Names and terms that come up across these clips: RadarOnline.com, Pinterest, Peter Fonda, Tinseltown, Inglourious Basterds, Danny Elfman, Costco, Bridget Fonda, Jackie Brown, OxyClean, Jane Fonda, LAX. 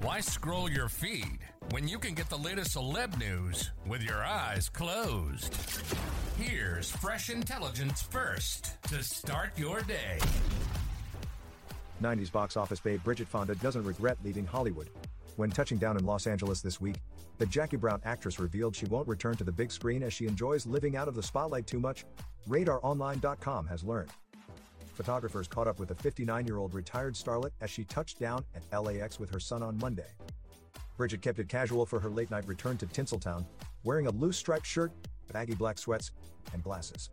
Why scroll your feed when you can get the latest celeb news with your eyes closed? Here's fresh intelligence first to start your day. 90s box office babe Bridget Fonda doesn't regret leaving Hollywood. When touching down in Los Angeles this week, the Jackie Brown actress revealed she won't return to the big screen as she enjoys living out of the spotlight too much, RadarOnline.com has learned. Photographers caught up with the 59-year-old retired starlet as she touched down at LAX with her son on Monday. Bridget kept it casual for her late-night return to Tinseltown, wearing a loose striped shirt, baggy black sweats, and glasses.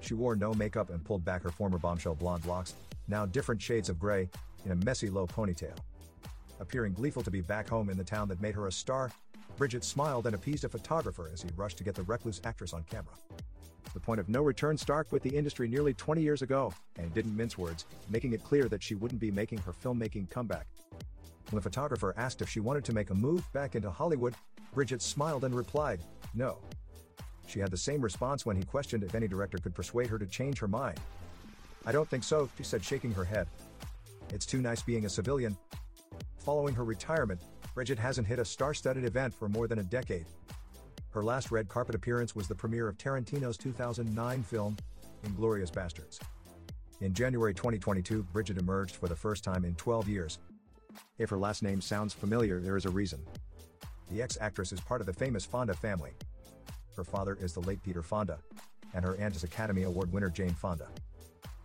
She wore no makeup and pulled back her former bombshell blonde locks, now different shades of gray, in a messy low ponytail. Appearing gleeful to be back home in the town that made her a star, Bridget smiled and appeased a photographer as he rushed to get the recluse actress on camera. The point of no return star quit the industry nearly 20 years ago, and didn't mince words, making it clear that she wouldn't be making her filmmaking comeback. When the photographer asked if she wanted to make a move back into Hollywood, Bridget smiled and replied, "No." She had the same response when he questioned if any director could persuade her to change her mind. "I don't think so," she said, shaking her head. "It's too nice being a civilian." Following her retirement, Bridget hasn't hit a star-studded event for more than a decade. Her last red carpet appearance was the premiere of Tarantino's 2009 film, Inglourious Basterds. In January 2022, Bridget emerged for the first time in 12 years. If her last name sounds familiar, there is a reason. The ex-actress is part of the famous Fonda family. Her father is the late Peter Fonda, and her aunt is Academy Award winner Jane Fonda.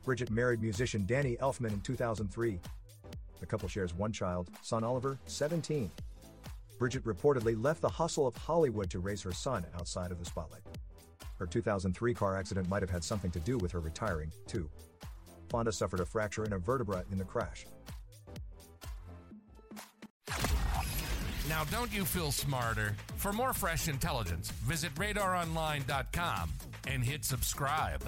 Bridget married musician Danny Elfman in 2003. The couple shares one child, son Oliver, 17. Bridget reportedly left the hustle of Hollywood to raise her son outside of the spotlight. Her 2003 car accident might have had something to do with her retiring, too. Fonda suffered a fracture in a vertebra in the crash. Now don't you feel smarter? For more fresh intelligence, visit RadarOnline.com and hit subscribe.